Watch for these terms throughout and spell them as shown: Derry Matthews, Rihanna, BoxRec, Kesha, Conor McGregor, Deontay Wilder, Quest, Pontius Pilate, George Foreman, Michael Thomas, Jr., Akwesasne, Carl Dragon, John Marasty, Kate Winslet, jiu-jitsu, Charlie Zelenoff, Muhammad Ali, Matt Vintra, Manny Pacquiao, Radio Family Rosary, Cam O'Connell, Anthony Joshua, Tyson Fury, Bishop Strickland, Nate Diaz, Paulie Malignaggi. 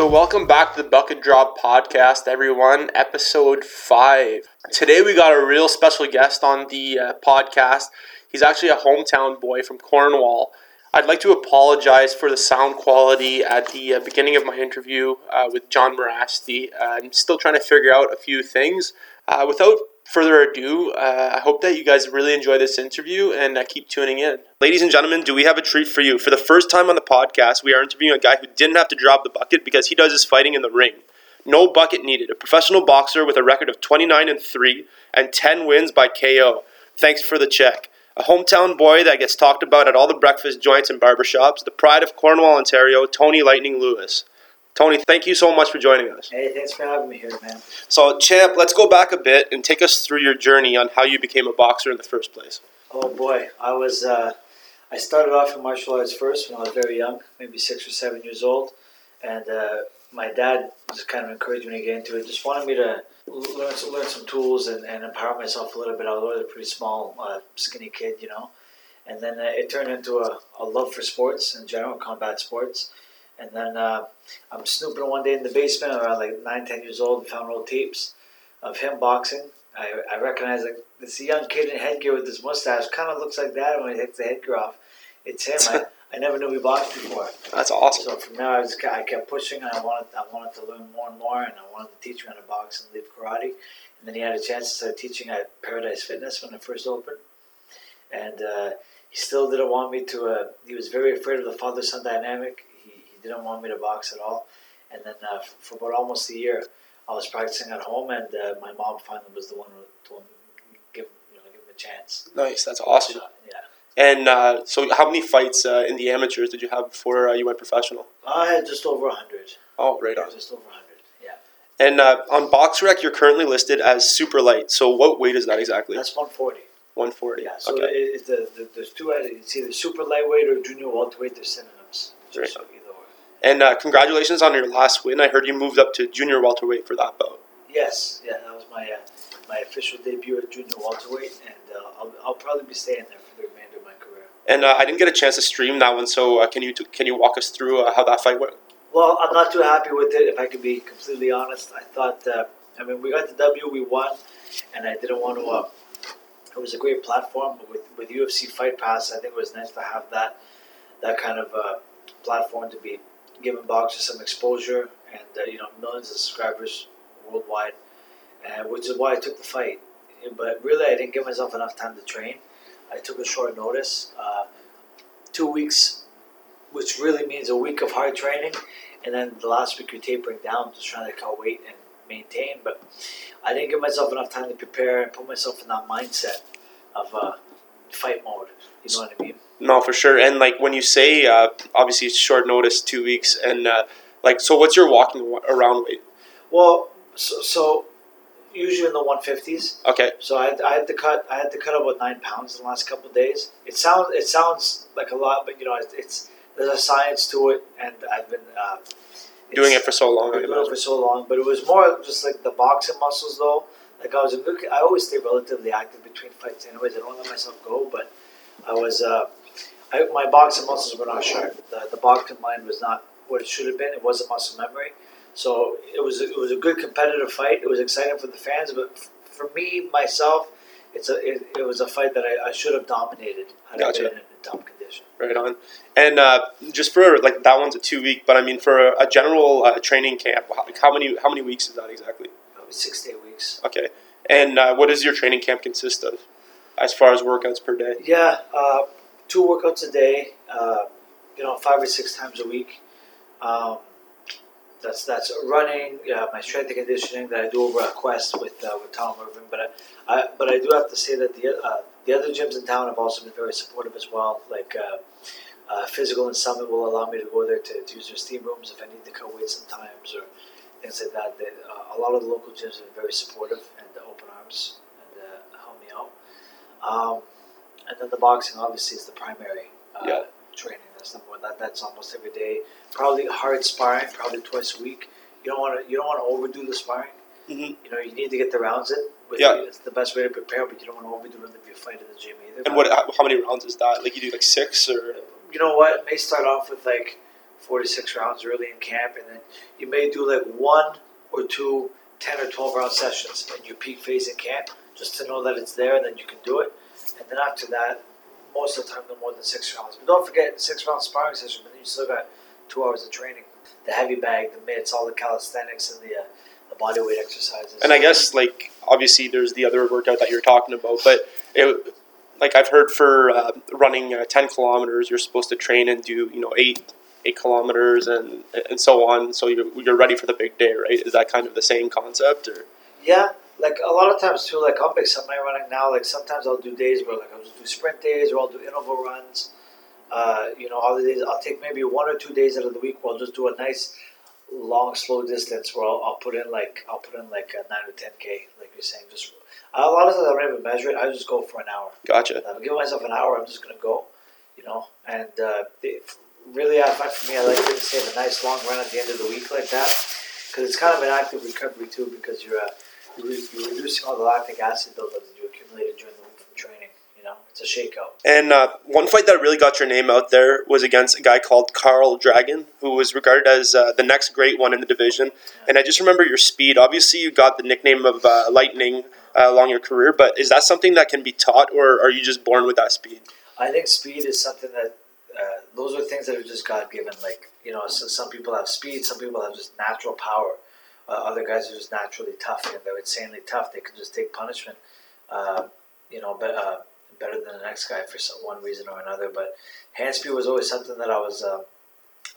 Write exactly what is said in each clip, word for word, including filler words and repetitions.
So welcome back to the Bucket Drop Podcast, everyone, episode five. Today we got a real special guest on the uh, podcast. He's actually a hometown boy from Cornwall. I'd like to apologize for the sound quality at the uh, beginning of my interview uh, with John Marasty. Uh, I'm still trying to figure out a few things. Uh, without further ado, uh, I hope that you guys really enjoy this interview and uh, keep tuning in. Ladies and gentlemen, do we have a treat for you? For the first time on the podcast, we are interviewing a guy who didn't have to drop the bucket because he does his fighting in the ring. No bucket needed. A professional boxer with a record of twenty-nine and three and ten wins by K O. Thanks for the check. A hometown boy that gets talked about at all the breakfast joints and barbershops. The pride of Cornwall, Ontario, Tony Lightning Lewis. Tony, thank you so much for joining us. Hey, thanks for having me here, man. So, champ, let's go back a bit and take us through your journey on how you became a boxer in the first place. Oh, boy. I was... Uh... I started off in martial arts first when I was very young, maybe six or seven years old, and uh, my dad just kind of encouraged me to get into it, just wanted me to learn, learn some tools and, and empower myself a little bit. I was a pretty small, uh, skinny kid, you know, and then uh, it turned into a, a love for sports in general, combat sports, and then uh, I'm snooping one day in the basement around like nine, ten years old and found old tapes of him boxing. I, I recognize like this young kid in headgear with his mustache, kind of looks like that when he takes the headgear off. It's him. I, I never knew he boxed before. That's awesome. So from there, I was I kept pushing, and I wanted I wanted to learn more and more, and I wanted to teach me how to box and leave karate. And then he had a chance to start teaching at Paradise Fitness when it first opened, and uh, he still didn't want me to. Uh, he was very afraid of the father-son dynamic. He, he didn't want me to box at all. And then uh, for about almost a year, I was practicing at home, and uh, my mom finally was the one who told me give you know give him a chance. Nice, that's awesome. So, yeah. And uh, so, how many fights uh, in the amateurs did you have before uh, you went professional? I had just over a hundred. Oh, right on. Just over a hundred. Yeah. And uh, on BoxRec, you're currently listed as super light. So, what weight is that exactly? That's one forty. One forty. Yeah. So, okay. it, it, the, the, there's two. It's either super lightweight or junior welterweight. They're synonyms. Right. So either or. And uh, congratulations on your last win. I heard you moved up to junior welterweight for that bout. Yes. Yeah. That was my uh, my official debut at junior welterweight, and uh, I'll I'll probably be staying there for the remainder. And uh, I didn't get a chance to stream that one, so uh, can you t- can you walk us through uh, how that fight went? Well, I'm not too happy with it, if I can be completely honest. I thought, uh, I mean, we got the W, we won, and I didn't want to, uh, it was a great platform, but with, with U F C Fight Pass, I think it was nice to have that that kind of uh, platform to be giving boxers some exposure and, uh, you know, millions of subscribers worldwide, uh, which is why I took the fight. But really, I didn't give myself enough time to train. I took a short notice, uh, two weeks, which really means a week of hard training, and then the last week you're tapering down, just trying to cut weight and maintain. But I didn't give myself enough time to prepare and put myself in that mindset of uh, fight mode. You know what I mean? No, for sure. And like when you say, uh, obviously it's short notice, two weeks, and uh, like so, what's your walking around weight? Well, so. so usually in the one fifties. Okay. So I had, I had to cut. I had to cut about nine pounds in the last couple of days. It sounds. It sounds like a lot, but you know, it's, it's there's a science to it, and I've been uh, doing it for so long. I've been doing it for so long, but it was more just like the boxing muscles, though. Like I was, a good, I always stay relatively active between fights. Anyways, I don't let myself go, but I was. Uh, I, my boxing muscles were not sharp. The, the boxing mind was not what it should have been. It wasn't muscle memory. So it was it was a good competitive fight. It was exciting for the fans, but for me myself, it's a it, it was a fight that I, I should have dominated. Had gotcha. I been in a top condition. Right on. And uh, just for like that one's a two week, but I mean for a, a general uh, training camp, how, like how many how many weeks is that exactly? Six to eight weeks. Okay. And uh, what does your training camp consist of, as far as workouts per day? Yeah, uh, two workouts a day. Uh, you know, five or six times a week. Um, That's that's running, uh, my strength and conditioning that I do over at Quest with uh, with Tom Irving. But I, I but I do have to say that the uh, the other gyms in town have also been very supportive as well. Like uh, uh, Physical and Summit will allow me to go there to, to use their steam rooms if I need to cut weight sometimes or things like that. They, uh, a lot of the local gyms have been very supportive and uh, open arms and uh, help me out. Um, and then the boxing obviously is the primary uh, yeah. training. That's number one. That that's almost every day. Probably hard sparring, probably twice a week. You don't want to you don't want to overdo the sparring. Mm-hmm. You know, you need to get the rounds in. With yeah, you, it's the best way to prepare, but you don't want to overdo it if you fight in the gym either. And what? How many rounds is that? Like you do like six or? You know what? It may start off with like forty-six rounds early in camp, and then you may do like one or two ten or twelve round sessions in your peak phase in camp, just to know that it's there and then you can do it. And then after that, most of the time, no more than six rounds. But don't forget, six round sparring session, but then you still got two hours of training. The heavy bag, the mitts, all the calisthenics, and the uh, the body weight exercises. And I guess, like, obviously there's the other workout that you're talking about, but it, like I've heard for uh, running uh, ten kilometers, you're supposed to train and do, you know, eight eight kilometers and and so on, so you're, you're ready for the big day, right? Is that kind of the same concept? Or yeah, like a lot of times too, like I'll pick something I'm running now, like sometimes I'll do days where like I'll just do sprint days or I'll do interval runs, uh, you know, all the days, I'll take maybe one or two days out of the week where I'll just do a nice long slow distance where I'll, I'll put in like, I'll put in like a nine or ten K, like you're saying, just a lot of times I don't even measure it, I just go for an hour. Gotcha. I'll give myself an hour, I'm just going to go, you know, and uh, it, really, I find for me, I like to just have a nice long run at the end of the week like that, because it's kind of an active recovery too, because you're, uh, you're, you're reducing all the lactic acid buildup that you accumulated during the week from training. You know, it's a shakeout. And uh, one fight that really got your name out there was against a guy called Carl Dragon, who was regarded as uh, the next great one in the division. Yeah. And I just remember your speed. Obviously, you got the nickname of uh, Lightning uh, along your career, but is that something that can be taught, or are you just born with that speed? I think speed is something that Uh, those are things that are just God-given. Like, you know, so some people have speed, some people have just natural power. Uh, other guys are just naturally tough, and they're insanely tough. They can just take punishment, uh, you know, be, uh, better than the next guy for some, one reason or another. But hand speed was always something that I was uh,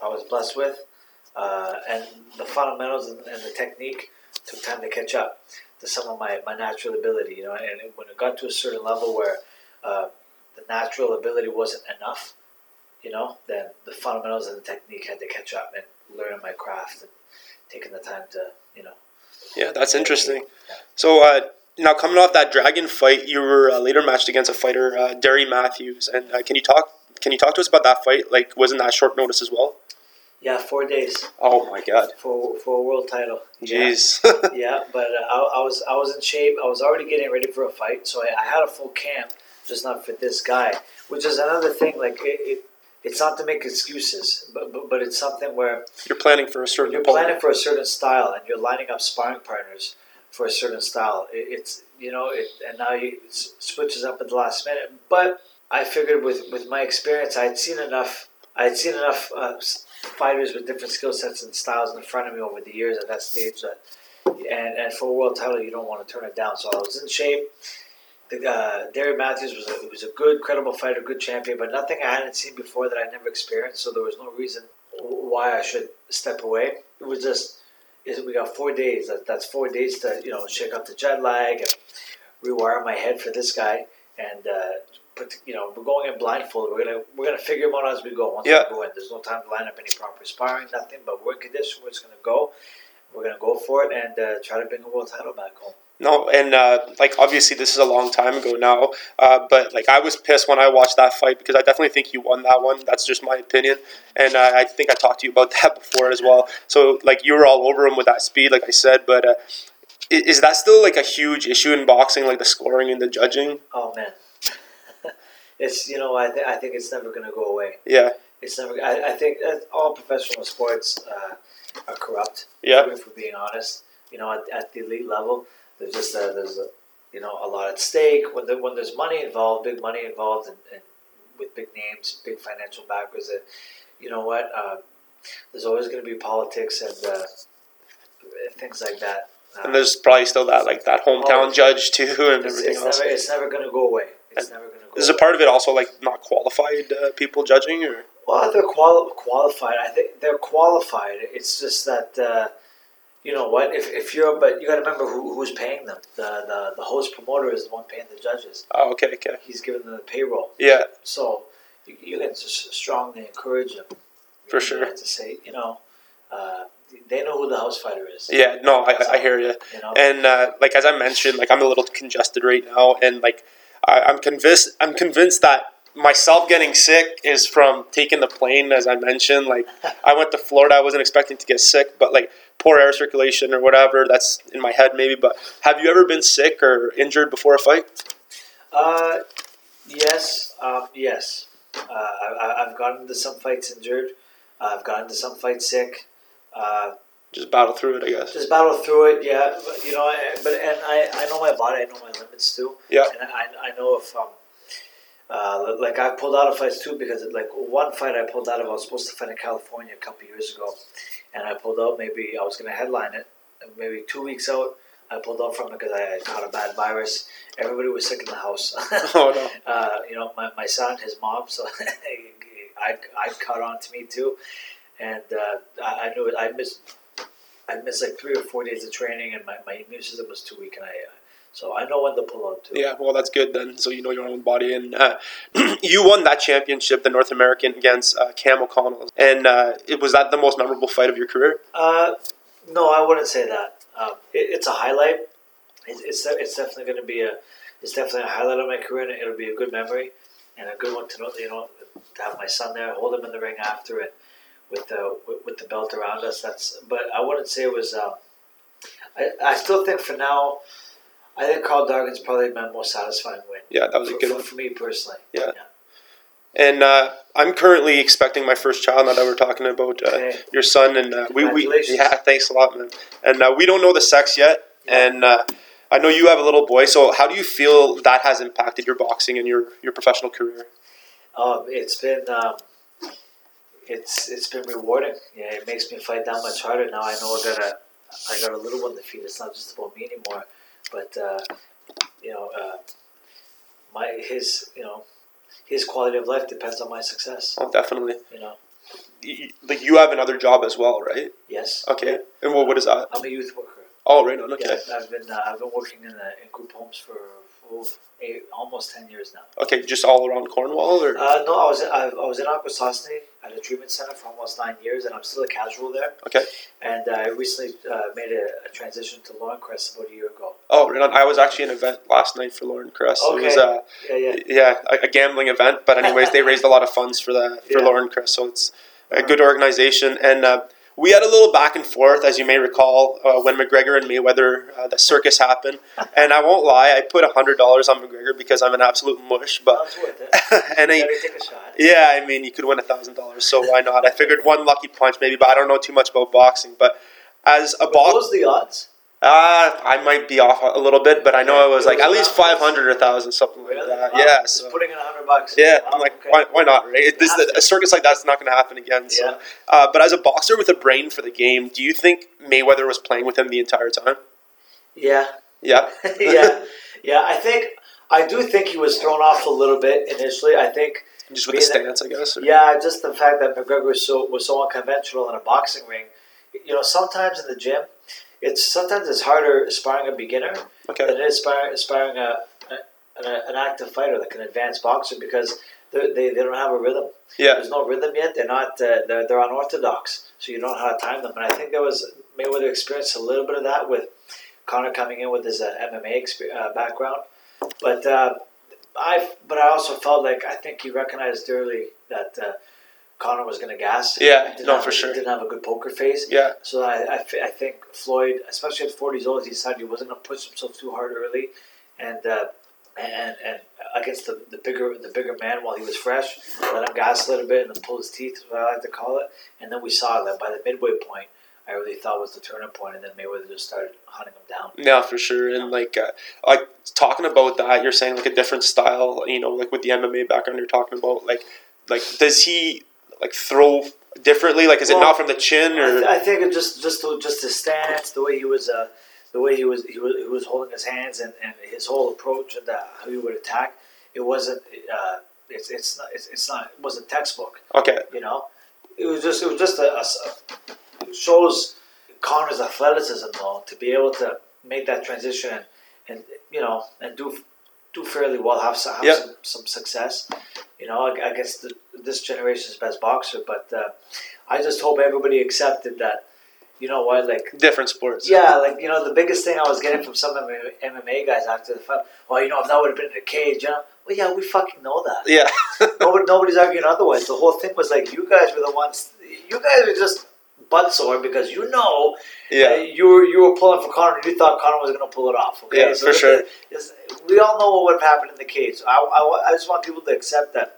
I was blessed with. Uh, and the fundamentals and, and the technique took time to catch up to some of my, my natural ability, you know. And it, when it got to a certain level where uh, the natural ability wasn't enough, you know, then the fundamentals and the technique had to catch up, and learning my craft and taking the time to, you know. Yeah, that's interesting. Yeah. So uh, now coming off that Dragon fight, you were uh, later matched against a fighter, uh, Derry Matthews. And uh, can you talk? Can you talk to us about that fight? Like, wasn't that short notice as well? Yeah, four days. Oh my God. For for a world title. Jeez. Yeah, yeah, but uh, I, I was I was in shape. I was already getting ready for a fight, so I, I had a full camp, just not for this guy, which is another thing. Like it. it It's not to make excuses, but, but but it's something where you're planning for a certain you're opponent. planning for a certain style, and you're lining up sparring partners for a certain style. It, it's you know, it, and now you, it switches up at the last minute. But I figured with, with my experience, I had seen enough. I had seen enough uh, fighters with different skill sets and styles in front of me over the years at that stage. That, and and for a world title, you don't want to turn it down. So I was in shape. Uh, Derry Matthews was a, was a good, credible fighter, good champion, but nothing I hadn't seen before that I never experienced, so there was no reason why I should step away. It was just, we got four days. That, that's four days to, you know, shake up the jet lag and rewire my head for this guy. And, uh, put, you know, we're going in blindfolded. We're gonna we're gonna figure him out as we go. Once yeah. we go in, there's no time to line up any proper sparring, nothing, but we're in condition. We're just gonna go. We're gonna go for it and uh, try to bring the world title back home. No, and, uh, like, obviously this is a long time ago now, uh, but, like, I was pissed when I watched that fight because I definitely think you won that one. That's just my opinion, and uh, I think I talked to you about that before as well. So, like, you were all over him with that speed, like I said, but uh, is, is that still, like, a huge issue in boxing, like the scoring and the judging? Oh, man. It's, you know, I, th- I think it's never going to go away. Yeah. It's never. I, I think all professional sports uh, are corrupt, yeah. if we're being honest, you know, at, at the elite level. There's just a, there's a, you know, a lot at stake when there, when there's money involved, big money involved, and, and with big names, big financial backers. That, you know what? Uh, there's always going to be politics and uh, things like that. Uh, and there's probably still that like that hometown oh, judge too, and it's, everything it's else. Never, it's never going to go away. It's and never going to go. Is away. A part of it also like not qualified uh, people judging, or? Well, they're quali- qualified. I think they're qualified. It's just that. Uh, You know what? If if you're, but you got to remember who who's paying them. The, the the host promoter is the one paying the judges. Oh, okay, okay. He's giving them the payroll. Yeah. So you, you can just strongly encourage them. For sure. To say, you know, uh, they know who the house fighter is. Yeah. No, I, so, I hear you. You know? And uh, like as I mentioned, like I'm a little congested right now, and like I, I'm convinced I'm convinced that. Myself getting sick is from taking the plane, as I mentioned. Like, I went to Florida. I wasn't expecting to get sick, but, like, poor air circulation or whatever. That's in my head maybe. But have you ever been sick or injured before a fight? Uh, yes. Um, yes. Uh, I, I've gotten into some fights injured. I've gotten to some fights sick. Uh, just battle through it, I guess. Just battle through it, yeah. But, you know, I, but and I, I know my body. I know my limits too. Yeah. And I, I know if um, uh, like I pulled out of fights too because like one fight I pulled out of, I was supposed to fight in California a couple of years ago, and I pulled out. Maybe I was going to headline it. Maybe two weeks out, I pulled out from it because I caught a bad virus. Everybody was sick in the house. Oh no. Uh, you know, my my son, his mom, so I I caught on to me too. And uh, I, I knew it. I missed, I missed like three or four days of training, and my, my immune system was too weak. And I, uh, so I know when to pull out too. Yeah, well, that's good then. So you know your own body. And uh, you won that championship, the North American, against uh, Cam O'Connell. And uh, it, was that the most memorable fight of your career? Uh, no, I wouldn't say that. Um, it, it's a highlight. It, it's it's definitely going to be a it's definitely a highlight of my career, and it'll be a good memory and a good one to know. You know, to have my son there, hold him in the ring after it. With the with the belt around us, that's. But I wouldn't say it was. Um, I I still think for now, I think Carl Dragon's probably my most satisfying win. Yeah, that was for, a good for, one for me personally. Yeah, yeah. And uh, I'm currently expecting my first child. Now that we're talking about uh, okay. your son, and uh, we we yeah, thanks a lot, man. And uh, we don't know the sex yet, yeah. and uh, I know you have a little boy. So how do you feel that has impacted your boxing and your your professional career? Um, it's been. Um, It's it's been rewarding. Yeah, it makes me fight that much harder now. I know I got a I got a little one to feed. It's not just about me anymore. But uh, you know, uh, my his you know his quality of life depends on my success. Oh, definitely. You know, like you have another job as well, right? Yes. Okay. And what what is that? I'm a youth worker. Oh, right on. Okay. Yeah, I've been uh, I've been working in, uh, in group homes for. Eight, almost ten years now. Okay, just all around Cornwall, or uh, no? I was I, I was in Akwesasne at a treatment center for almost nine years, and I'm still a casual there. Okay, and uh, I recently uh, made a, a transition to Longcrest about a year ago. Oh, right on. I was actually at an event last night for Longcrest. Okay, it was uh, yeah, yeah, yeah, a, a gambling event, but anyways, they raised a lot of funds for the for yeah. Longcrest, so it's a good organization. And uh, we had a little back and forth, as you may recall, uh, when McGregor and Mayweather, uh, the circus happened. And I won't lie, I put one hundred dollars on McGregor because I'm an absolute mush. But worth it. and I, take a shot. Yeah, I mean, you could win one thousand dollars, so why not? I figured one lucky punch maybe, but I don't know too much about boxing. But as a boxer... What was the odds? Uh, I might be off a little bit, but I know it was like at least five hundred or one thousand, something like that. Wow. Yeah, so. Just putting in one hundred bucks. Yeah, wow. I'm like, okay. why, why not, right? This, a circus like that's not going to happen again. So. Yeah. Uh, but as a boxer with a brain for the game, do you think Mayweather was playing with him the entire time? Yeah. Yeah? yeah. Yeah, I think, I do think he was thrown off a little bit initially. I think. Just with the stance, that, I guess? Or? Yeah, just the fact that McGregor was so, was so unconventional in a boxing ring. You know, sometimes in the gym, It's sometimes it's harder sparring a beginner okay. than it is sparring, sparring a, a, an, an active fighter, like an advanced boxer, because they they don't have a rhythm. Yeah. There's no rhythm yet. They're not uh, they're, they're unorthodox, so you don't know how to time them. And I think there was Mayweather experienced a little bit of that with Conor coming in with his uh, M M A experience, uh, background, but uh, I but I also felt like I think he recognized early that. Uh, Conor was going to gas. Yeah, no, have, for sure. He didn't have a good poker face. Yeah. So I, I, I think Floyd, especially at forty years old, he decided he wasn't going to push himself too hard early, and uh, and and against the, the bigger the bigger man while he was fresh, let him gas a little bit and then pull his teeth, is what I like to call it. And then we saw that by the midway point, I really thought was the turning point, and then Mayweather just started hunting him down. Yeah, for sure. And, like, uh, like talking about that, you're saying, like, a different style, you know, like with the M M A background you're talking about. Like, like does he... Like throw differently, like is well, it not from the chin or? I, th- I think it just just the, just his stance, the way he was, uh, the way he was he was he was holding his hands and, and his whole approach and uh, how he would attack. It wasn't uh, it's it's not it's, it's not it wasn't textbook. Okay, you know, it was just it was just a, a it shows Conor's athleticism though to be able to make that transition and, and you know and do do fairly well, have some have yep. some, some success. You know, against the, this generation's best boxer, but uh, I just hope everybody accepted that. You know what, like different sports. Yeah, like you know, the biggest thing I was getting from some M M A guys after the fight. Oh, you know, if that would have been in a cage, you know. Well, yeah, we fucking know that. Yeah. Nobody, nobody's arguing otherwise. The whole thing was like, you guys were the ones. You guys were just butt sore because you know. Yeah. You were you were pulling for Conor. You thought Conor was going to pull it off. Okay? Yeah, so for it, sure. It, we all know what would have happened in the cage. So I, I, I just want people to accept that.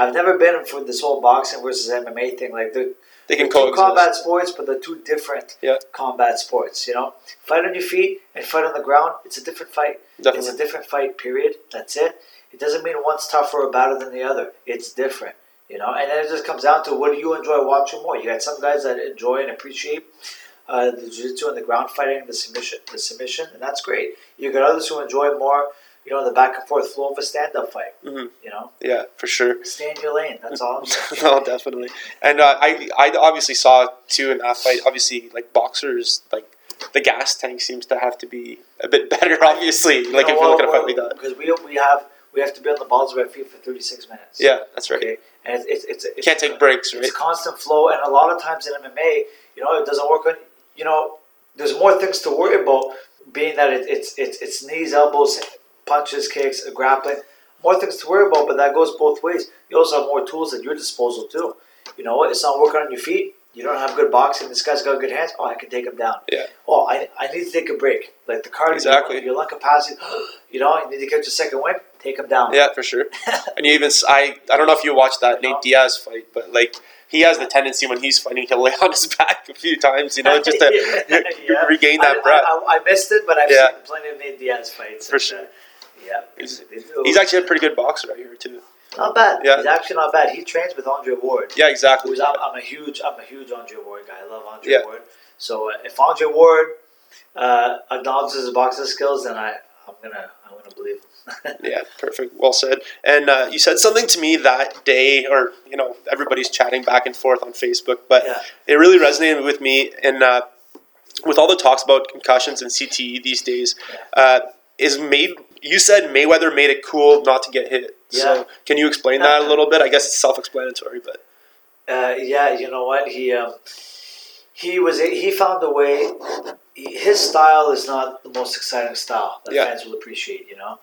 I've never been for this whole boxing versus M M A thing. Like they're, they can they're two combat sports, but they're two different yeah. combat sports. You know, fight on your feet and fight on the ground. It's a different fight. Definitely. It's a different fight. Period. That's it. It doesn't mean one's tougher or better than the other. It's different. You know, and then it just comes down to what do you enjoy watching more. You got some guys that enjoy and appreciate uh, the jiu-jitsu and the ground fighting, the submission, the submission, and that's great. You got others who enjoy more, you know, the back and forth flow of a stand-up fight. Mm-hmm. You know, yeah, for sure. Stay in your lane. That's all I'm saying. No, definitely. And uh, I, I obviously saw too in that fight. Obviously, like boxers, like the gas tank seems to have to be a bit better. Obviously, you like know, if well, you look at a fight well, like that, because we we have. We have to be on the balls of our feet for thirty-six minutes. Yeah, that's right. Okay? And it's it's, it's, it's can't take breaks, right? It's constant flow, and a lot of times in M M A, you know, it doesn't work on. You know, there's more things to worry about, being that it, it's it's it's knees, elbows, punches, kicks, grappling, more things to worry about. But that goes both ways. You also have more tools at your disposal too. You know, it's not working on your feet. You don't have good boxing. This guy's got good hands. Oh, I can take him down. Yeah. Oh, I I need to take a break. Like the cardio, exactly. Your, your lung capacity. You know, you need to catch a second wind. Take him down. Yeah, for sure. And you even, I, I don't know if you watched that you Nate know? Diaz fight, but like he has the tendency when he's fighting, he'll lay on his back a few times, you know, just to yeah. Yeah. regain that I, breath. I, I, I missed it, but I've yeah. seen plenty of Nate Diaz fights. For sure. That. Yeah. He's, he's actually a pretty good boxer right here too. Not bad. Yeah. He's actually not bad. He trains with Andre Ward. Yeah, exactly. Who's, I'm, I'm a huge, I'm a huge Andre Ward guy. I love Andre yeah. Ward. So if Andre Ward uh, acknowledges his boxing skills, then I, I'm gonna, I'm gonna believe him. Yeah, perfect. Well said. And uh, you said something to me that day, or, you know, everybody's chatting back and forth on Facebook, but yeah. it really resonated with me. And uh, with all the talks about concussions and C T E these days, yeah. uh, is made. You said Mayweather made it cool not to get hit. Yeah. So can you explain that a little bit? I guess it's self-explanatory, but uh, yeah, you know what he um, he was he found a way. His style is not the most exciting style that yeah. fans will appreciate, you know.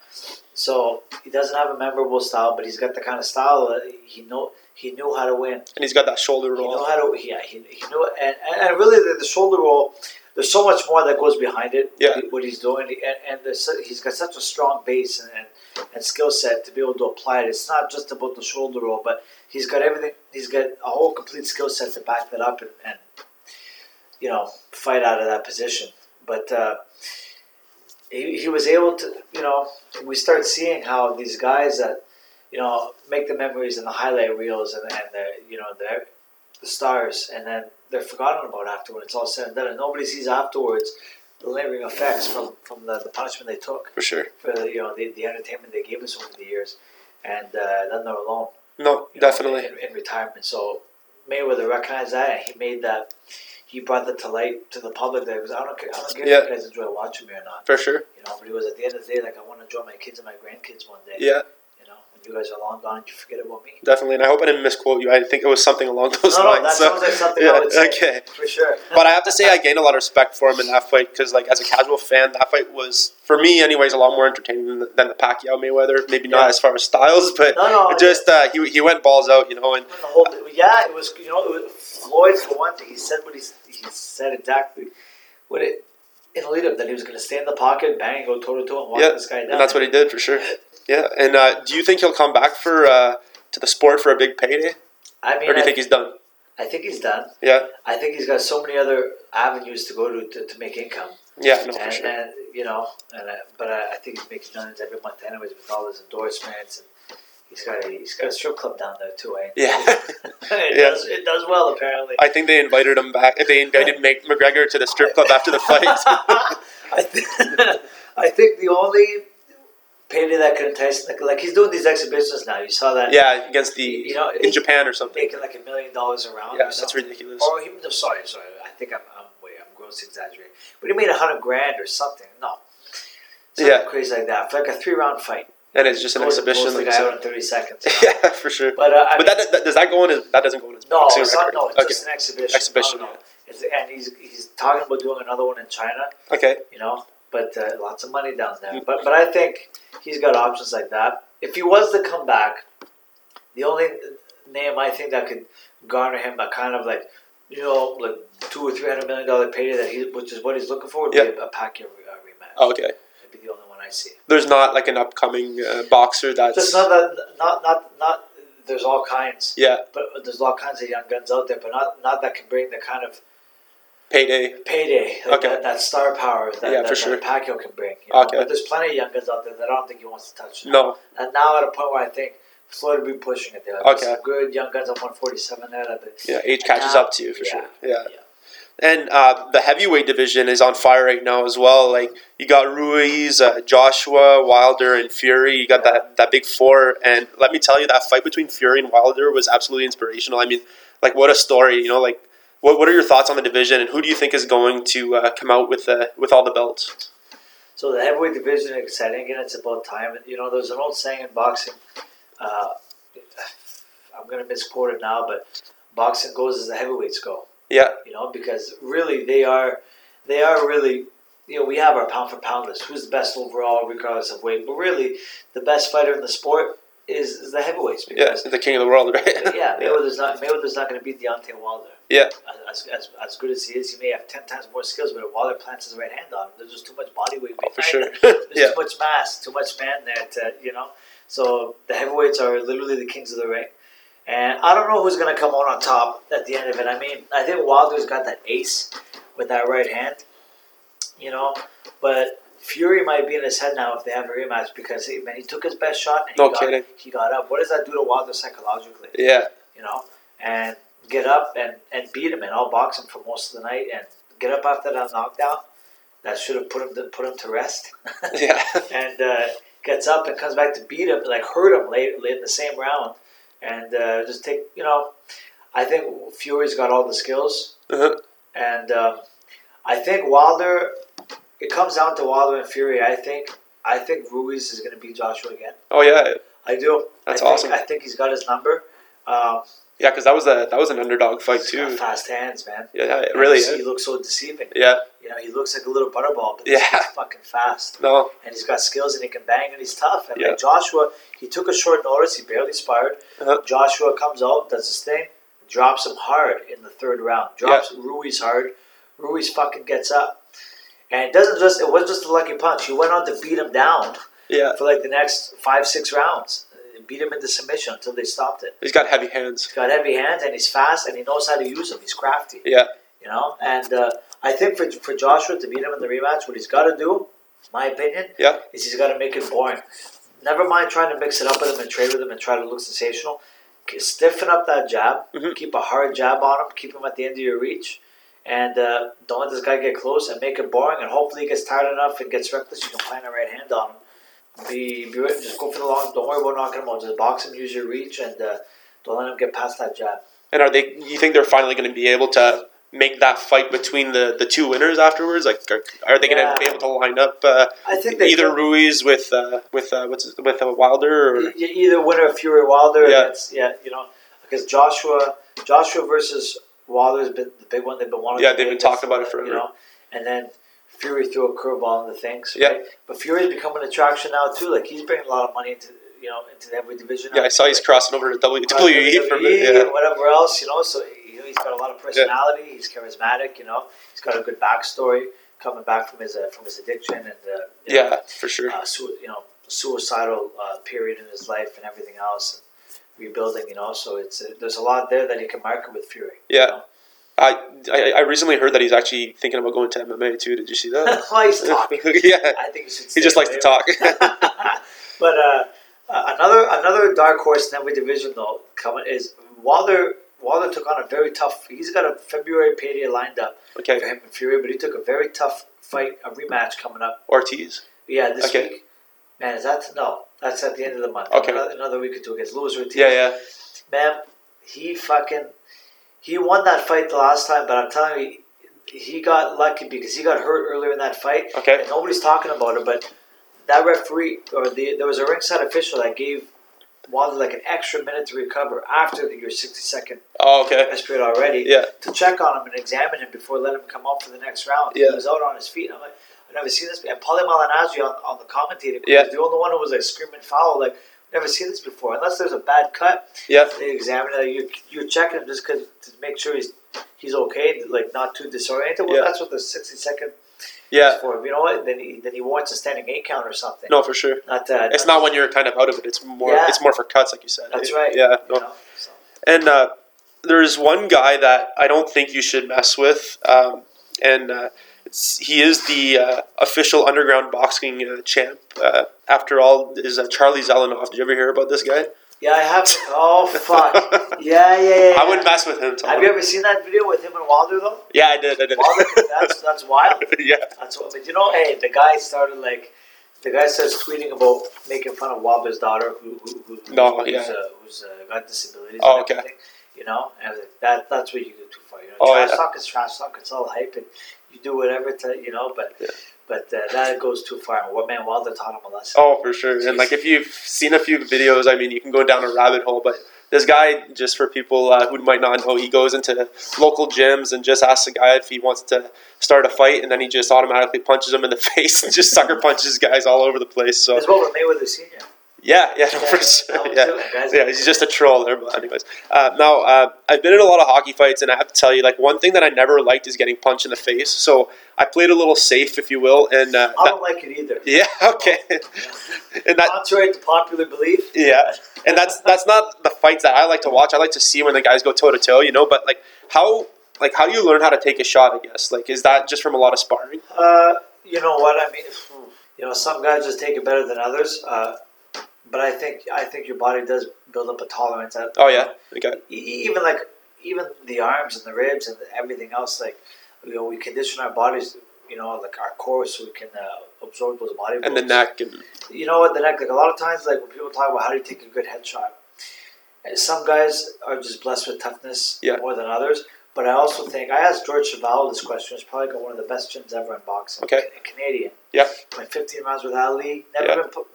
So he doesn't have a memorable style, but he's got the kind of style that he know he knew how to win. And he's got that shoulder roll. He knew how to, yeah, he, he knew, and, and and really the, the shoulder roll. There's so much more that goes behind it. Yeah. What he's doing, and, and he's got such a strong base and and, and skill set to be able to apply it. It's not just about the shoulder roll, but he's got everything. He's got a whole complete skill set to back that up and. and you know, fight out of that position. But uh, he, he was able to, you know, we start seeing how these guys that, you know, make the memories and the highlight reels and, and the, you know, they're the stars, and then they're forgotten about afterwards. It's all said and done. And nobody sees afterwards the lingering effects from, from the, the punishment they took. For sure. For, the, you know, the, the entertainment they gave us over the years. And uh, then they're alone. No, definitely. Know, in, in retirement. So Mayweather recognized that, and he made that. He brought that to light to the public. That it was, I don't care, I don't care yeah. if you guys enjoy watching me or not. For sure. You know, but it was at the end of the day, like, I want to enjoy my kids and my grandkids one day. Yeah. You know, when you guys are long gone, you forget about me. Definitely, and I hope I didn't misquote you. I think it was something along those no, lines. No, that so, sounds like something yeah, I would say. Okay. For sure. But I have to say I gained a lot of respect for him in that fight because, like, as a casual fan, that fight was, for me anyways, a lot more entertaining than the, than the Pacquiao Mayweather. Maybe not yeah. as far as styles, but no, no, just uh, he he went balls out, you know. And, and the whole, yeah, it was, you know, it was Floyd, for one thing, he said what he, he said exactly what it in the lead up, that he was going to stay in the pocket, bang, go toe to toe, and walk yeah, this guy down. And that's what he did for sure. Yeah, and uh, do you think he'll come back for uh, to the sport for a big payday? I mean, or do you I, think he's done? I think he's done. Yeah, I think he's got so many other avenues to go to to, to make income. Yeah, no, and, for sure. And, you know, and I, but I, I think he's making millions every month, anyways, with all his endorsements and. He's got a he's got a strip club down there too, eh? Yeah, it yeah. does it does well apparently. I think they invited him back. They invited McGregor to the strip club after the fight. I think I think the only payday that could entice like, like he's doing these exhibitions now. You saw that? Yeah, against the you know in Japan or something, making like a million dollars a round. Yeah, or that's ridiculous. Or he, no, sorry, sorry. I think I'm I'm wait, I'm gross exaggerating, but he made a hundred grand or something. No, something yeah, crazy like that for like a three round fight. And it's just an goes, exhibition. Goes like the guy so. Out in thirty seconds. You know? Yeah, for sure. But, uh, but mean, that, that does that go in? His, that doesn't go in his no, boxing it's not, record. No, it's okay. just an exhibition. Exhibition. No, no. Yeah. It's, and he's he's talking about doing another one in China. Okay. You know, but uh, lots of money down there. But but I think he's got options like that. If he was to come back, the only name I think that could garner him a kind of like you know like two or three hundred million dollar payday that he which is what he's looking for would yep. be a, a Pacquiao rematch. Oh, okay. That'd be the only. I see. There's not like an upcoming uh, boxer that's... There's not, that, not, not, not there's all kinds. Yeah. But there's all kinds of young guns out there, but not not that can bring the kind of payday. Payday. Like okay. That, that star power that, yeah, that, for that sure. Pacquiao can bring. You know? Okay. But there's plenty of young guns out there that I don't think he wants to touch. Now. No. And now at a point where I think Floyd will be pushing it there. Like, okay. Some good young guns at one forty-seven there. That the, yeah, age catches now, up to you for yeah, sure. Yeah. yeah. And uh, the heavyweight division is on fire right now as well. Like you got Ruiz, uh, Joshua, Wilder, and Fury. You got yeah. that, that big four. And let me tell you, that fight between Fury and Wilder was absolutely inspirational. I mean, like what a story, you know. Like what what are your thoughts on the division, and who do you think is going to uh, come out with the with all the belts? So the heavyweight division is exciting, and it's about time. You know, there's an old saying in boxing. Uh, I'm going to misquote it now, but boxing goes as the heavyweights go. Yeah, you know, because really they are, they are really, you know, we have our pound for pound list. Who's the best overall, regardless of weight? But really, the best fighter in the sport is, is the heavyweights. Because yeah, the king of the world, right? yeah, Mayweather's not Mayweather's not going to beat Deontay Wilder. Yeah, as, as as good as he is, he may have ten times more skills, but if Wilder plants his right hand on him, there's just too much body weight behind. Oh, for sure. There's yeah. too much mass, too much man there. To, you know, so the heavyweights are literally the kings of the ring. And I don't know who's going to come out on top at the end of it. I mean, I think Wilder's got that ace with that right hand, you know. But Fury might be in his head now if they have a rematch because, he, man, he took his best shot and he, no got, kidding. he got up. What does that do to Wilder psychologically? Yeah. You know, and get up and, and beat him and I'll box him for most of the night and get up after that knockdown. That should have put him to, put him to rest. yeah. And uh, gets up and comes back to beat him, like hurt him late, late in the same round. And uh, just take, you know, I think Fury's got all the skills. Uh-huh. And um, I think Wilder, it comes down to Wilder and Fury. I think I think Ruiz is going to beat Joshua again. Oh, yeah. I do. That's I think, awesome. I think he's got his number. Um, yeah, because that was a that was an underdog fight, he's too. Got fast hands, man. Yeah, yeah it really is. He looks so deceiving. Yeah. You know, he looks like a little butterball, but he's yeah. fucking fast. No. And he's got skills and he can bang and he's tough. And yeah. like Joshua, he took a short notice. He barely sparred. Uh-huh. Joshua comes out, does his thing, drops him hard in the third round. Drops yeah. Ruiz hard. Ruiz fucking gets up. And it doesn't just, it wasn't just a lucky punch. He went on to beat him down yeah. for like the next five, six rounds. Beat him into submission until they stopped it. He's got heavy hands. He's got heavy hands and he's fast and he knows how to use them. He's crafty. Yeah. You know, and uh, I think for for Joshua to beat him in the rematch, what he's got to do, my opinion, yeah. is he's got to make it boring. Never mind trying to mix it up with him and trade with him and try to look sensational. Stiffen up that jab. Mm-hmm. Keep a hard jab on him. Keep him at the end of your reach. And uh, don't let this guy get close and make it boring. And hopefully he gets tired enough and gets reckless. You can plant a right hand on him. Be, be just go for the long. Don't worry about knocking him out. Just box him, use your reach, and uh, don't let him get past that jab. And are they? You think they're finally going to be able to make that fight between the, the two winners afterwards? Like, are, are they yeah. going to be able to line up? Uh, I think they either can. Ruiz with uh, with uh, what's with uh, Wilder, or e- either winner of Fury Wilder. Yeah, yeah, you know, because Joshua Joshua versus Wilder has been the big one. They've been wanting. Yeah, to they've been talking about it forever. You know, and then. Fury threw a curveball in the things, right? Yep. But Fury's become an attraction now too. Like he's bringing a lot of money into, you know, into the heavyweight division. Yeah, I saw he's like, crossing over to W W E, W W E from it, yeah. and whatever else, you know. So you know, he's got a lot of personality. Yeah. He's charismatic, you know. He's got a good backstory coming back from his uh, from his addiction and uh, yeah, know, for sure. Uh, su- you know, suicidal uh, period in his life and everything else, and rebuilding, you know. So it's uh, there's a lot there that he can market with Fury. Yeah. You know? I, I I recently heard that he's actually thinking about going to M M A too. Did you see that? Well, he's talking. yeah, I think he should. He just likes to talk. but uh, uh, another another dark horse in every division though coming is Wilder. Wilder took on a very tough. He's got a February payday lined up okay. for him and Fury, but he took a very tough fight, a rematch coming up. Ortiz. Yeah, this okay. week. Man, is that no? That's at the end of the month. Okay, another, another week or two against Louis Ortiz. Yeah, yeah. Man, he fucking. He won that fight the last time, but I'm telling you, he got lucky because he got hurt earlier in that fight. Okay. And nobody's talking about it, but that referee, or the there was a ringside official that gave Wilder like an extra minute to recover after your sixty-second oh, okay. rest period already yeah. to check on him and examine him before letting him come up for the next round. Yeah. He was out on his feet. I'm like, I've never seen this. And Paulie Malignaggi on, on the commentator yeah. was the only one who was like screaming foul, like, never seen this before. Unless there's a bad cut, yeah. they examine it. You you're checking him just cause, to make sure he's he's okay, like not too disoriented. Well, yeah. that's what the sixty second Yeah. For, you know what? Then he, then he warrants a standing eight count or something. No, for sure. Not that. It's not when you're kind of out of it. It's more. Yeah. It's more for cuts, like you said. That's right. Yeah. No. You know, so. And uh, there's one guy that I don't think you should mess with, um, and uh, it's, he is the uh, official underground boxing uh, champ. Uh, after all, is uh, Charlie Zelenoff. Did you ever hear about this guy? Yeah, I have. Oh, fuck. Yeah, yeah, yeah. yeah. I wouldn't mess with him. Tom. Have you ever seen that video with him and Wilder, though? Yeah, I did. I did. Wilder, that's, that's wild. Yeah. That's what, but you know, hey, the guy started, like, the guy starts tweeting about making fun of Wilder's daughter, who, who, who, who no, who's, yeah. uh, who's uh, got disabilities. Oh, and okay. You know, and that that's where you go too far. You know, oh, trash yeah. talk is trash talk. It's all hype, and you do whatever, to, you know, but... Yeah. But uh, that goes too far. What man Wilder taught him a lesson. Oh, for sure. Jeez. And like if you've seen a few videos, I mean, you can go down a rabbit hole. But this guy, just for people uh, who might not know, he goes into local gyms and just asks a guy if he wants to start a fight, and then he just automatically punches him in the face and just sucker punches guys all over the place. So that's what Mayweather Senior. Yeah, yeah, no, for sure. Yeah, yeah, he's just a troll there. But anyways, uh, now uh, I've been in a lot of hockey fights, and I have to tell you, like one thing that I never liked is getting punched in the face. So I played a little safe, if you will, and uh, I don't that, like it either. Yeah, okay. Yeah. And that, contrary to popular belief. Yeah, and that's that's not the fights that I like to watch. I like to see when the guys go toe to toe, you know. But like, how like how do you learn how to take a shot? I guess like is that just from a lot of sparring? Uh, you know what I mean. You know, some guys just take it better than others. Uh, But I think I think your body does build up a tolerance. At, oh yeah, okay. Even like even the arms and the ribs and everything else, like you know, we condition our bodies, you know, like our core, so we can uh, absorb those body blows. And the neck, and you know what, the neck. Like a lot of times, like when people talk about how do you take a good headshot, some guys are just blessed with toughness yeah. more than others. But I also think I asked George Chuvalo this question. He's probably got one of the best gyms ever in boxing. Okay, a Canadian. Yeah, went fifteen rounds with Ali. Never yeah. been put.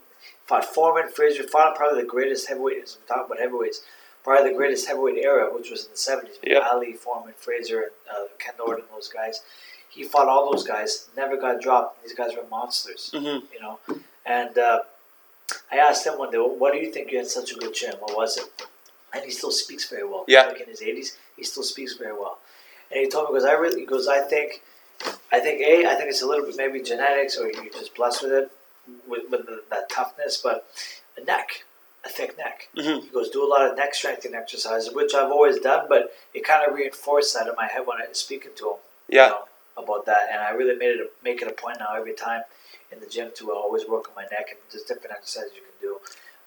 Fought Foreman, Frazier, fought probably the greatest heavyweight, as we're talking about heavyweights, probably the greatest heavyweight era, which was in the seventies, yep. Ali, Foreman, Frazier, and uh, Ken Norton, those guys. He fought all those guys, never got dropped. These guys were monsters, mm-hmm. you know. And uh, I asked him one day, well, what do you think you had such a good gym? What was it? And he still speaks very well. Yeah. Like in his eighties, he still speaks very well. And he told me, because I really, he goes, I think, I think, A, I think it's a little bit maybe genetics, or you're just blessed with it. With, with the, that toughness, but a neck, a thick neck. Mm-hmm. He goes, do a lot of neck strengthening exercises, which I've always done, but it kind of reinforced that in my head when I was speaking to him yeah. you know, about that. And I really made it a, make it a point now every time in the gym to always work on my neck, and there's different exercises you can do.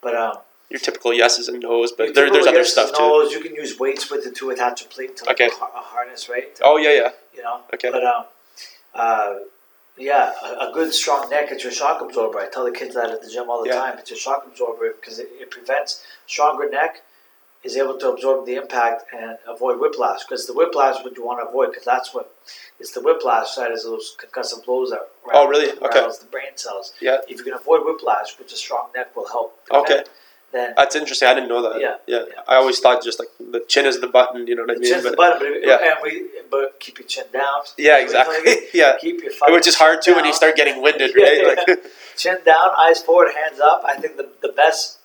But um, your typical yeses and nos, but there, there's other stuff and nos, too. You can use weights with it to attach a plate to like okay. a, a harness, right? To, oh yeah, yeah. You know, okay. But um, uh. Yeah, a, a good strong neck, it's your shock absorber. I tell the kids that at the gym all the yeah. time. It's your shock absorber because it, it prevents stronger neck is able to absorb the impact and avoid whiplash, because the whiplash is what you want to avoid, because that's what it's the whiplash side is those concussive blows that rattles, oh, really? Okay. rattles the brain cells. Yeah. If you can avoid whiplash, which a strong neck will help. Prevent, okay. Then, that's interesting. I didn't know that. Yeah, yeah. yeah. I always thought just like the chin is the button. You know what I mean? The chin is the button, but, it, yeah. and we, but keep your chin down. Yeah, exactly. Like, yeah, keep your which is hard too down. When you start getting winded, right? Yeah, yeah. Like, chin down, eyes forward, hands up. I think the the best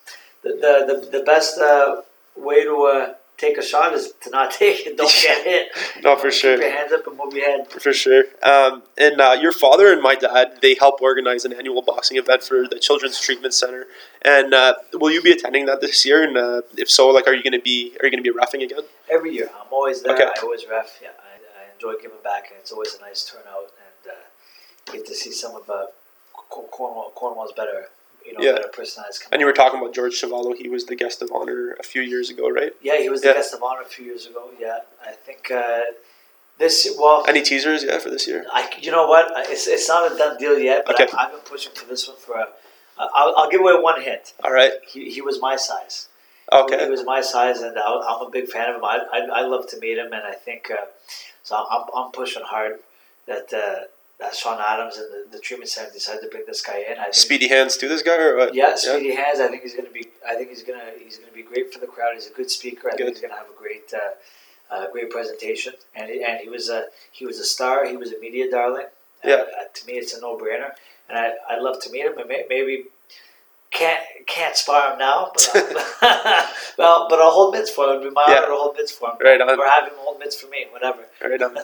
the the the, the best uh, way to uh, take a shot is to not take it. Don't get hit. No, for sure. Keep your hands up and move your head. For sure. Um, and uh, your father and my dad, they help organize an annual boxing event for the Children's Treatment Center. And uh, will you be attending that this year? And uh, if so, like, are you going to be are you going to be reffing again? Every year, I'm always there. Okay. I always ref. Yeah, I, I enjoy giving back, and it's always a nice turnout, and uh, get to see some of uh, Cornwall Cornwall's better. You know, yeah. better personalized. And you were talking about George Chuvalo. He was the guest of honor a few years ago, right? Yeah, he was the yeah. guest of honor a few years ago. Yeah, I think uh, this. Well, any teasers? Yeah, for this year. I, you know what? It's it's not a done deal yet, but okay. I, I've been pushing for this one for a. Uh, I'll, I'll give away one hint. All right. He he was my size. Okay. He, he was my size, and I, I'm a big fan of him. I I, I love to meet him, and I think uh, so. I'm I'm pushing hard that. Uh, That Sean Adams and the, the treatment center decided to bring this guy in. I think Speedy Hands to this guy, or what? Yeah, Speedy yeah. Hands. I think he's gonna be. I think he's gonna. He's gonna be great for the crowd. He's a good speaker. I good. think he's gonna have a great, uh, uh, great presentation. And he, and he was a he was a star. He was a media darling. Yeah. Uh, to me, it's a no brainer, and I I'd love to meet him. But maybe Can't can't spar him now, but I, well, but I'll hold mitts for him. It'd be my yeah. honor to hold mitts for him, right on. Or have him hold mitts for me, whatever. Right on.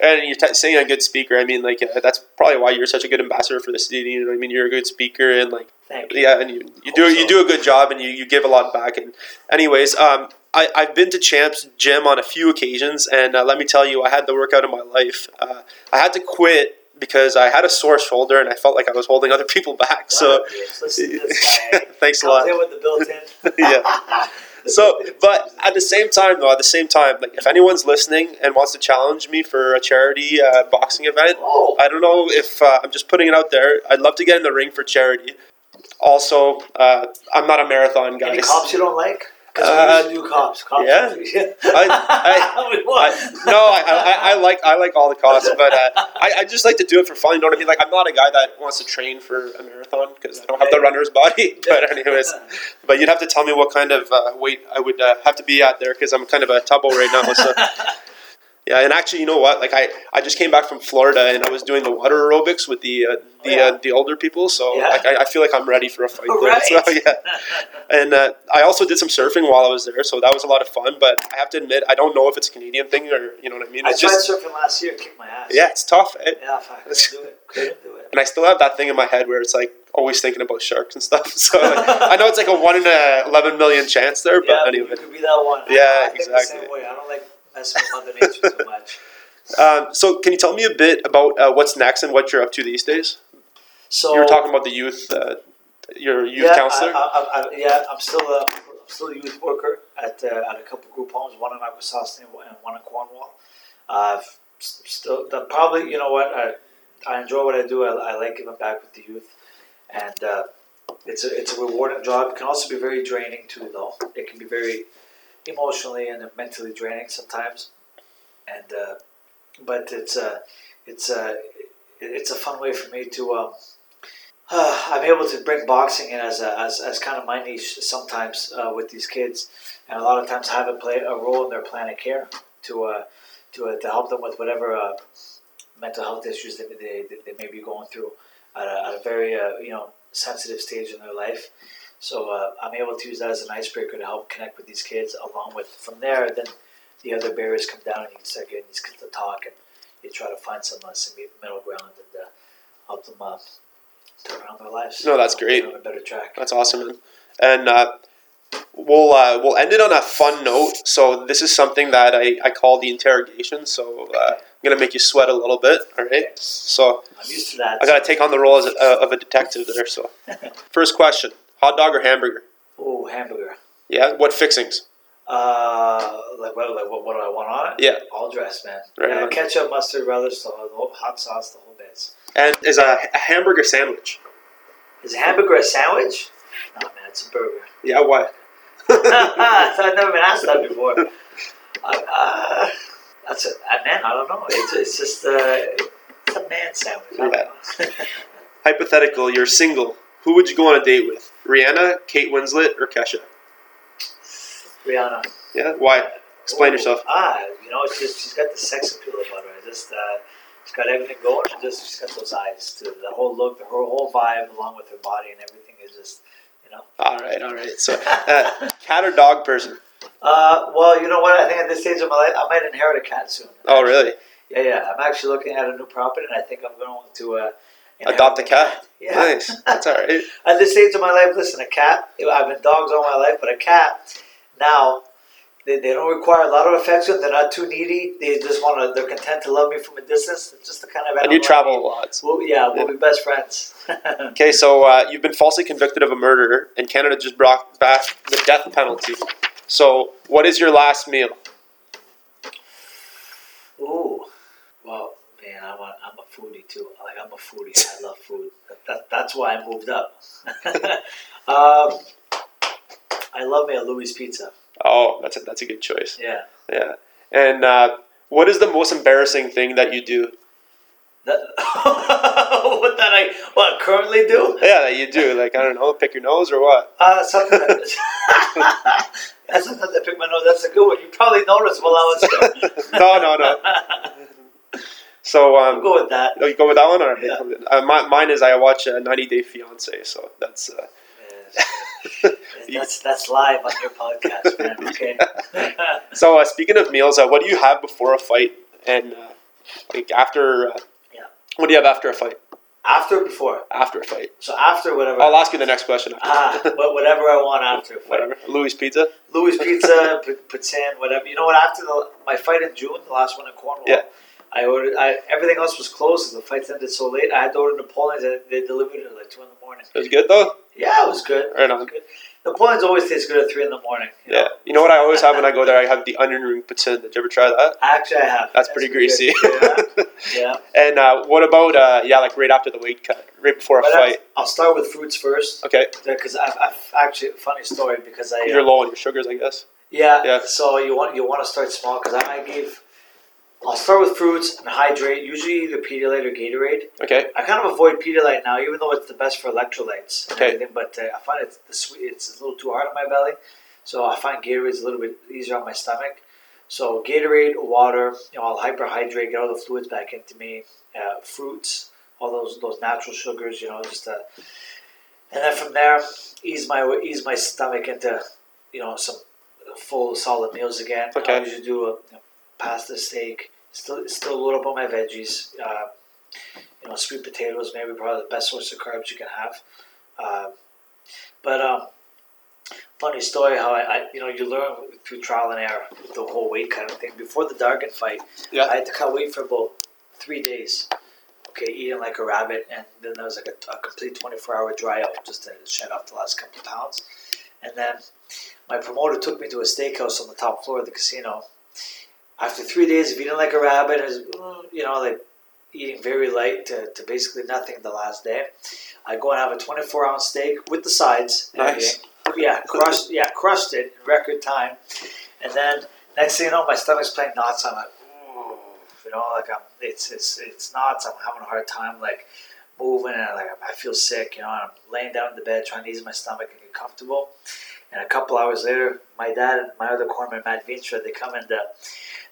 And you're t- saying a good speaker. I mean, like uh, that's probably why you're such a good ambassador for the city. You know what I mean? You're a good speaker, and like, thank you. Yeah, and you, you do so. you do a good job, and you, you give a lot back. And anyways, um, I I've been to Champ's gym on a few occasions, and uh, let me tell you, I had the workout of my life. Uh, I had to quit. Because I had a sore shoulder and I felt like I was holding other people back. Wow, so, thanks a lot. With the built-in. yeah. So, but at the same time, though, at the same time, like if anyone's listening and wants to challenge me for a charity uh, boxing event, oh. I don't know if uh, I'm just putting it out there. I'd love to get in the ring for charity. Also, uh, I'm not a marathon guy. Any cops you don't like? Because uh, we do cops. cops. Yeah. yeah. I, I, I, no, I, I, I like I like all the cops, but uh, I, I just like to do it for fun. You know what I mean? Like, I'm not a guy that wants to train for a marathon because I don't have the runner's body. But anyways, but you'd have to tell me what kind of uh, weight I would uh, have to be at there because I'm kind of a tubbo right now. So. Yeah, and actually, you know what? Like, I, I just came back from Florida, and I was doing the water aerobics with the uh, the yeah. uh, the older people. So, yeah. like, I, I feel like I'm ready for a fight. Right. So, yeah. And uh, I also did some surfing while I was there, so that was a lot of fun. But I have to admit, I don't know if it's a Canadian thing or you know what I mean. It's I tried just, surfing last year, kicked my ass. Yeah, it's tough. Eh? Yeah, I couldn't do it. Couldn't do it. And I still have that thing in my head where it's like always thinking about sharks and stuff. So like, I know it's like a one in a eleven million chance there, but yeah, anyway, you could be that one. Yeah, I, I exactly. Think the same way. I don't like. That's Mother Nature so much. Um, so can you tell me a bit about uh, what's next and what you're up to these days? So you were talking about the youth, uh, your youth yeah, counselor. I, I, I, yeah, I'm still a, I'm still a youth worker at uh, at a couple group homes, one in Akwesasne and one in Cornwall. Uh, still, the, probably you know what I, I enjoy what I do. I, I like giving back with the youth, and uh, it's a it's a rewarding job. It can also be very draining too, though. It can be very emotionally and mentally draining sometimes, and uh, but it's a uh, it's a uh, it's a fun way for me to um, uh, I'm able to bring boxing in as a, as as kind of my niche sometimes uh, with these kids, and a lot of times I have a play a role in their plan of care to uh, to uh, to help them with whatever uh, mental health issues that they, they they may be going through at a, at a very uh, you know sensitive stage in their life. So uh, I'm able to use that as an icebreaker to help connect with these kids. Along with from there, then the other barriers come down, and you can start getting these kids to talk, and you try to find some uh, some middle ground and uh, help them uh, turn around their lives. No, that's you know, great. On a better track. That's awesome, man. And uh, we'll uh, we'll end it on a fun note. So this is something that I, I call the interrogation. So uh, I'm gonna make you sweat a little bit. All right. Okay. So I'm used to that. I gotta take on the role as a, uh, of a detective there. So first question. Hot dog or hamburger? Oh, hamburger. Yeah? What fixings? Uh, like what, like what, what do I want on it? Yeah. All dressed, man. Right yeah, ketchup, mustard, relish, the whole hot sauce, the whole bits. And is a, a hamburger sandwich? Is a hamburger a sandwich? No, man, it's a burger. Yeah, why? So I've never been asked that before. Uh, uh, that's a, man, I don't know. It's, it's just a, it's a man sandwich. I don't know. Hypothetical, you're single. Who would you go on a date with? Rihanna, Kate Winslet, or Kesha? Rihanna. Yeah? Why? Explain Ooh, yourself. Ah, you know, she's, she's got the sex appeal about her. Just, uh, she's got everything going. Just, she's got those eyes, too. The whole look, her whole vibe, along with her body and everything is just, you know. All right, all right. So, uh, cat or dog person? Uh, well, you know what? I think at this stage of my life, I might inherit a cat soon. Oh, actually. Really? Yeah, yeah. I'm actually looking at a new property, and I think I'm going to... Uh, Adopt a cat? Yeah. Nice. That's all right. At this stage of my life, listen, a cat, I've been dogs all my life, but a cat, now, they, they don't require a lot of affection. They're not too needy. They just want to, they're content to love me from a distance. It's just the kind of animal. And you travel a lot. We'll, yeah, we'll yeah. be best friends. Okay, so uh, you've been falsely convicted of a murder, and Canada just brought back the death penalty. So what is your last meal? Ooh. Well. Man, I want, I'm a foodie too. Like I'm a foodie. I love food. That, that, that's why I moved up. um, I love me a Louis Pizza. Oh, that's a, that's a good choice. Yeah. Yeah. And uh, what is the most embarrassing thing that you do? That, what that I what currently do? Yeah, that you do. Like I don't know, pick your nose or what? Uh, something. That, that's something that I pick my nose. That's a good one. You probably noticed while I was there. no, no, no. So um, I'll go with that. Oh, you go with that one, or yeah. uh, my, mine is I watch uh, ninety Day Fiance. So that's uh, That's that's live on your podcast, man. Okay. So uh, speaking of meals, uh, what do you have before a fight, and uh, like after? Uh, yeah. What do you have after a fight? After or before? After a fight. So after whatever. I'll ask you the next question. Ah, but whatever I want after a fight. Whatever. Louis Pizza. Louis Pizza, Pizzan, whatever. You know what? After the, my fight in June, the last one in Cornwall. Yeah. I ordered. I everything else was closed because the fights ended so late. I had to order Napoleon's, and they delivered it at like two in the morning. It was good though. Yeah, it was good. Right on. It was good. Napoleon's always tastes good at three in the morning. You yeah. Know? You know what I always have when I go there? I have the onion ring pizza. Did you ever try that? Actually, I have. That's, That's pretty, pretty greasy. Yeah. yeah. And uh, what about uh, yeah, like right after the weight cut, right before but a fight? I'll start with fruits first. Okay. Because I've, I've actually funny story because I you're uh, low on your sugars, I guess. Yeah. Yeah. So you want you want to start small because I, I gave. I'll start with fruits and hydrate, usually either Pedialyte or Gatorade. Okay. I kind of avoid Pedialyte now, even though it's the best for electrolytes. Okay. And everything, but uh, I find it's, the sweet, it's a little too hard on my belly, so I find Gatorade's a little bit easier on my stomach. So Gatorade, water, you know, I'll hyperhydrate, get all the fluids back into me, uh, fruits, all those those natural sugars, you know, just uh, and then from there, ease my ease my stomach into, you know, some full solid meals again. Okay. I usually do a you know, pasta, steak. Still, still load up on my veggies. Uh, you know, sweet potatoes maybe probably the best source of carbs you can have. Uh, but um, funny story how I, I, you know, you learn through trial and error with the whole weight kind of thing. Before the Dragon fight, yeah. I had to cut weight for about three days. Okay, eating like a rabbit, and then there was like a, a complete twenty-four hour dry out just to shed off the last couple of pounds. And then my promoter took me to a steakhouse on the top floor of the casino. After three days of eating like a rabbit, is you know, like eating very light to, to basically nothing the last day, I go and have a twenty-four ounce steak with the sides. Nice. And, yeah, crushed, yeah, crushed it in record time. And then next thing you know, my stomach's playing knots. I'm like, ooh, you know, like I'm, it's it's it's knots. I'm having a hard time like moving, and like I feel sick. You know, and I'm laying down in the bed trying to ease my stomach and get comfortable. And a couple hours later, my dad and my other corner, Matt Vintra, they come and uh,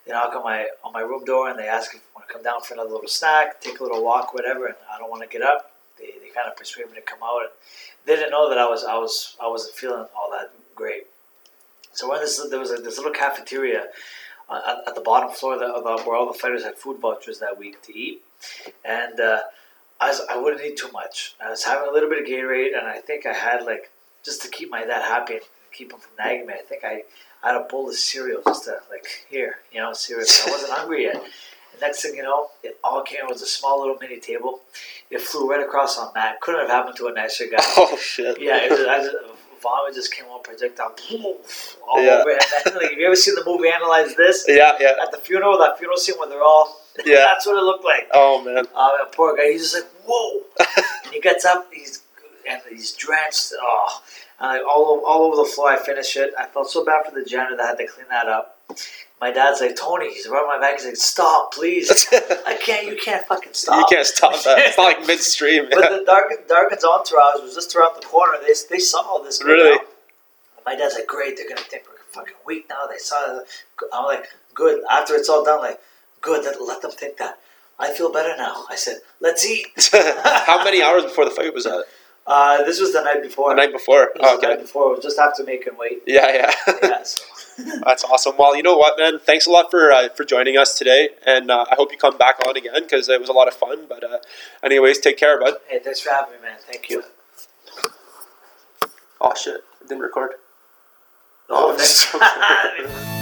they knock on my on my room door and they ask if I want to come down for another little snack, take a little walk, whatever. And I don't want to get up. They they kind of persuade me to come out, and they didn't know that I was I was I wasn't feeling all that great. So when this there was a, this little cafeteria uh, at, at the bottom floor of the, of, where all the fighters had food vouchers that week to eat, and uh, I was, I wouldn't eat too much. I was having a little bit of Gatorade, and I think I had like. Just to keep my dad happy and keep him from nagging me, I think I, I had a bowl of cereal just to, like, here, you know, cereal. I wasn't hungry yet. And next thing you know, it all came. It was a small little mini table. It flew right across on Matt. Couldn't have happened to a nicer guy. Oh, shit. Yeah, it was, I just, vomit just came on projectile all yeah. over him. Like, have you ever seen the movie Analyze This? Yeah, yeah. At the funeral, that funeral scene where they're all, yeah. that's what it looked like. Oh, man. Uh, poor guy, he's just like, whoa. And he gets up, he's... and he's drenched, oh, and like all over, all over the floor. I finish it. I felt so bad for the janitor that I had to clean that up. My dad's like, Tony, he's rubbing my back. He's like, stop, please. I can't. You can't fucking stop. You can't stop that. It's not like midstream. Yeah. But the Dargan, Dargan's entourage was just around the corner. They they saw all this. Really? And my dad's like, great. They're gonna think we're fucking weak now. They saw it. I'm like, good. After it's all done, like, good. Let them think that. I feel better now. I said, let's eat. How many hours before the fight was that? Uh, this was the night before. The night before. Oh, okay. The night before. It was just after making weight. Yeah, yeah. yeah so. That's awesome. Well, you know what, man? Thanks a lot for uh, for joining us today, and uh, I hope you come back on again because it was a lot of fun. But uh, anyways, take care, bud. Hey, thanks for having me, man. Thank you. Oh shit! It didn't record. Oh, no, I'm just so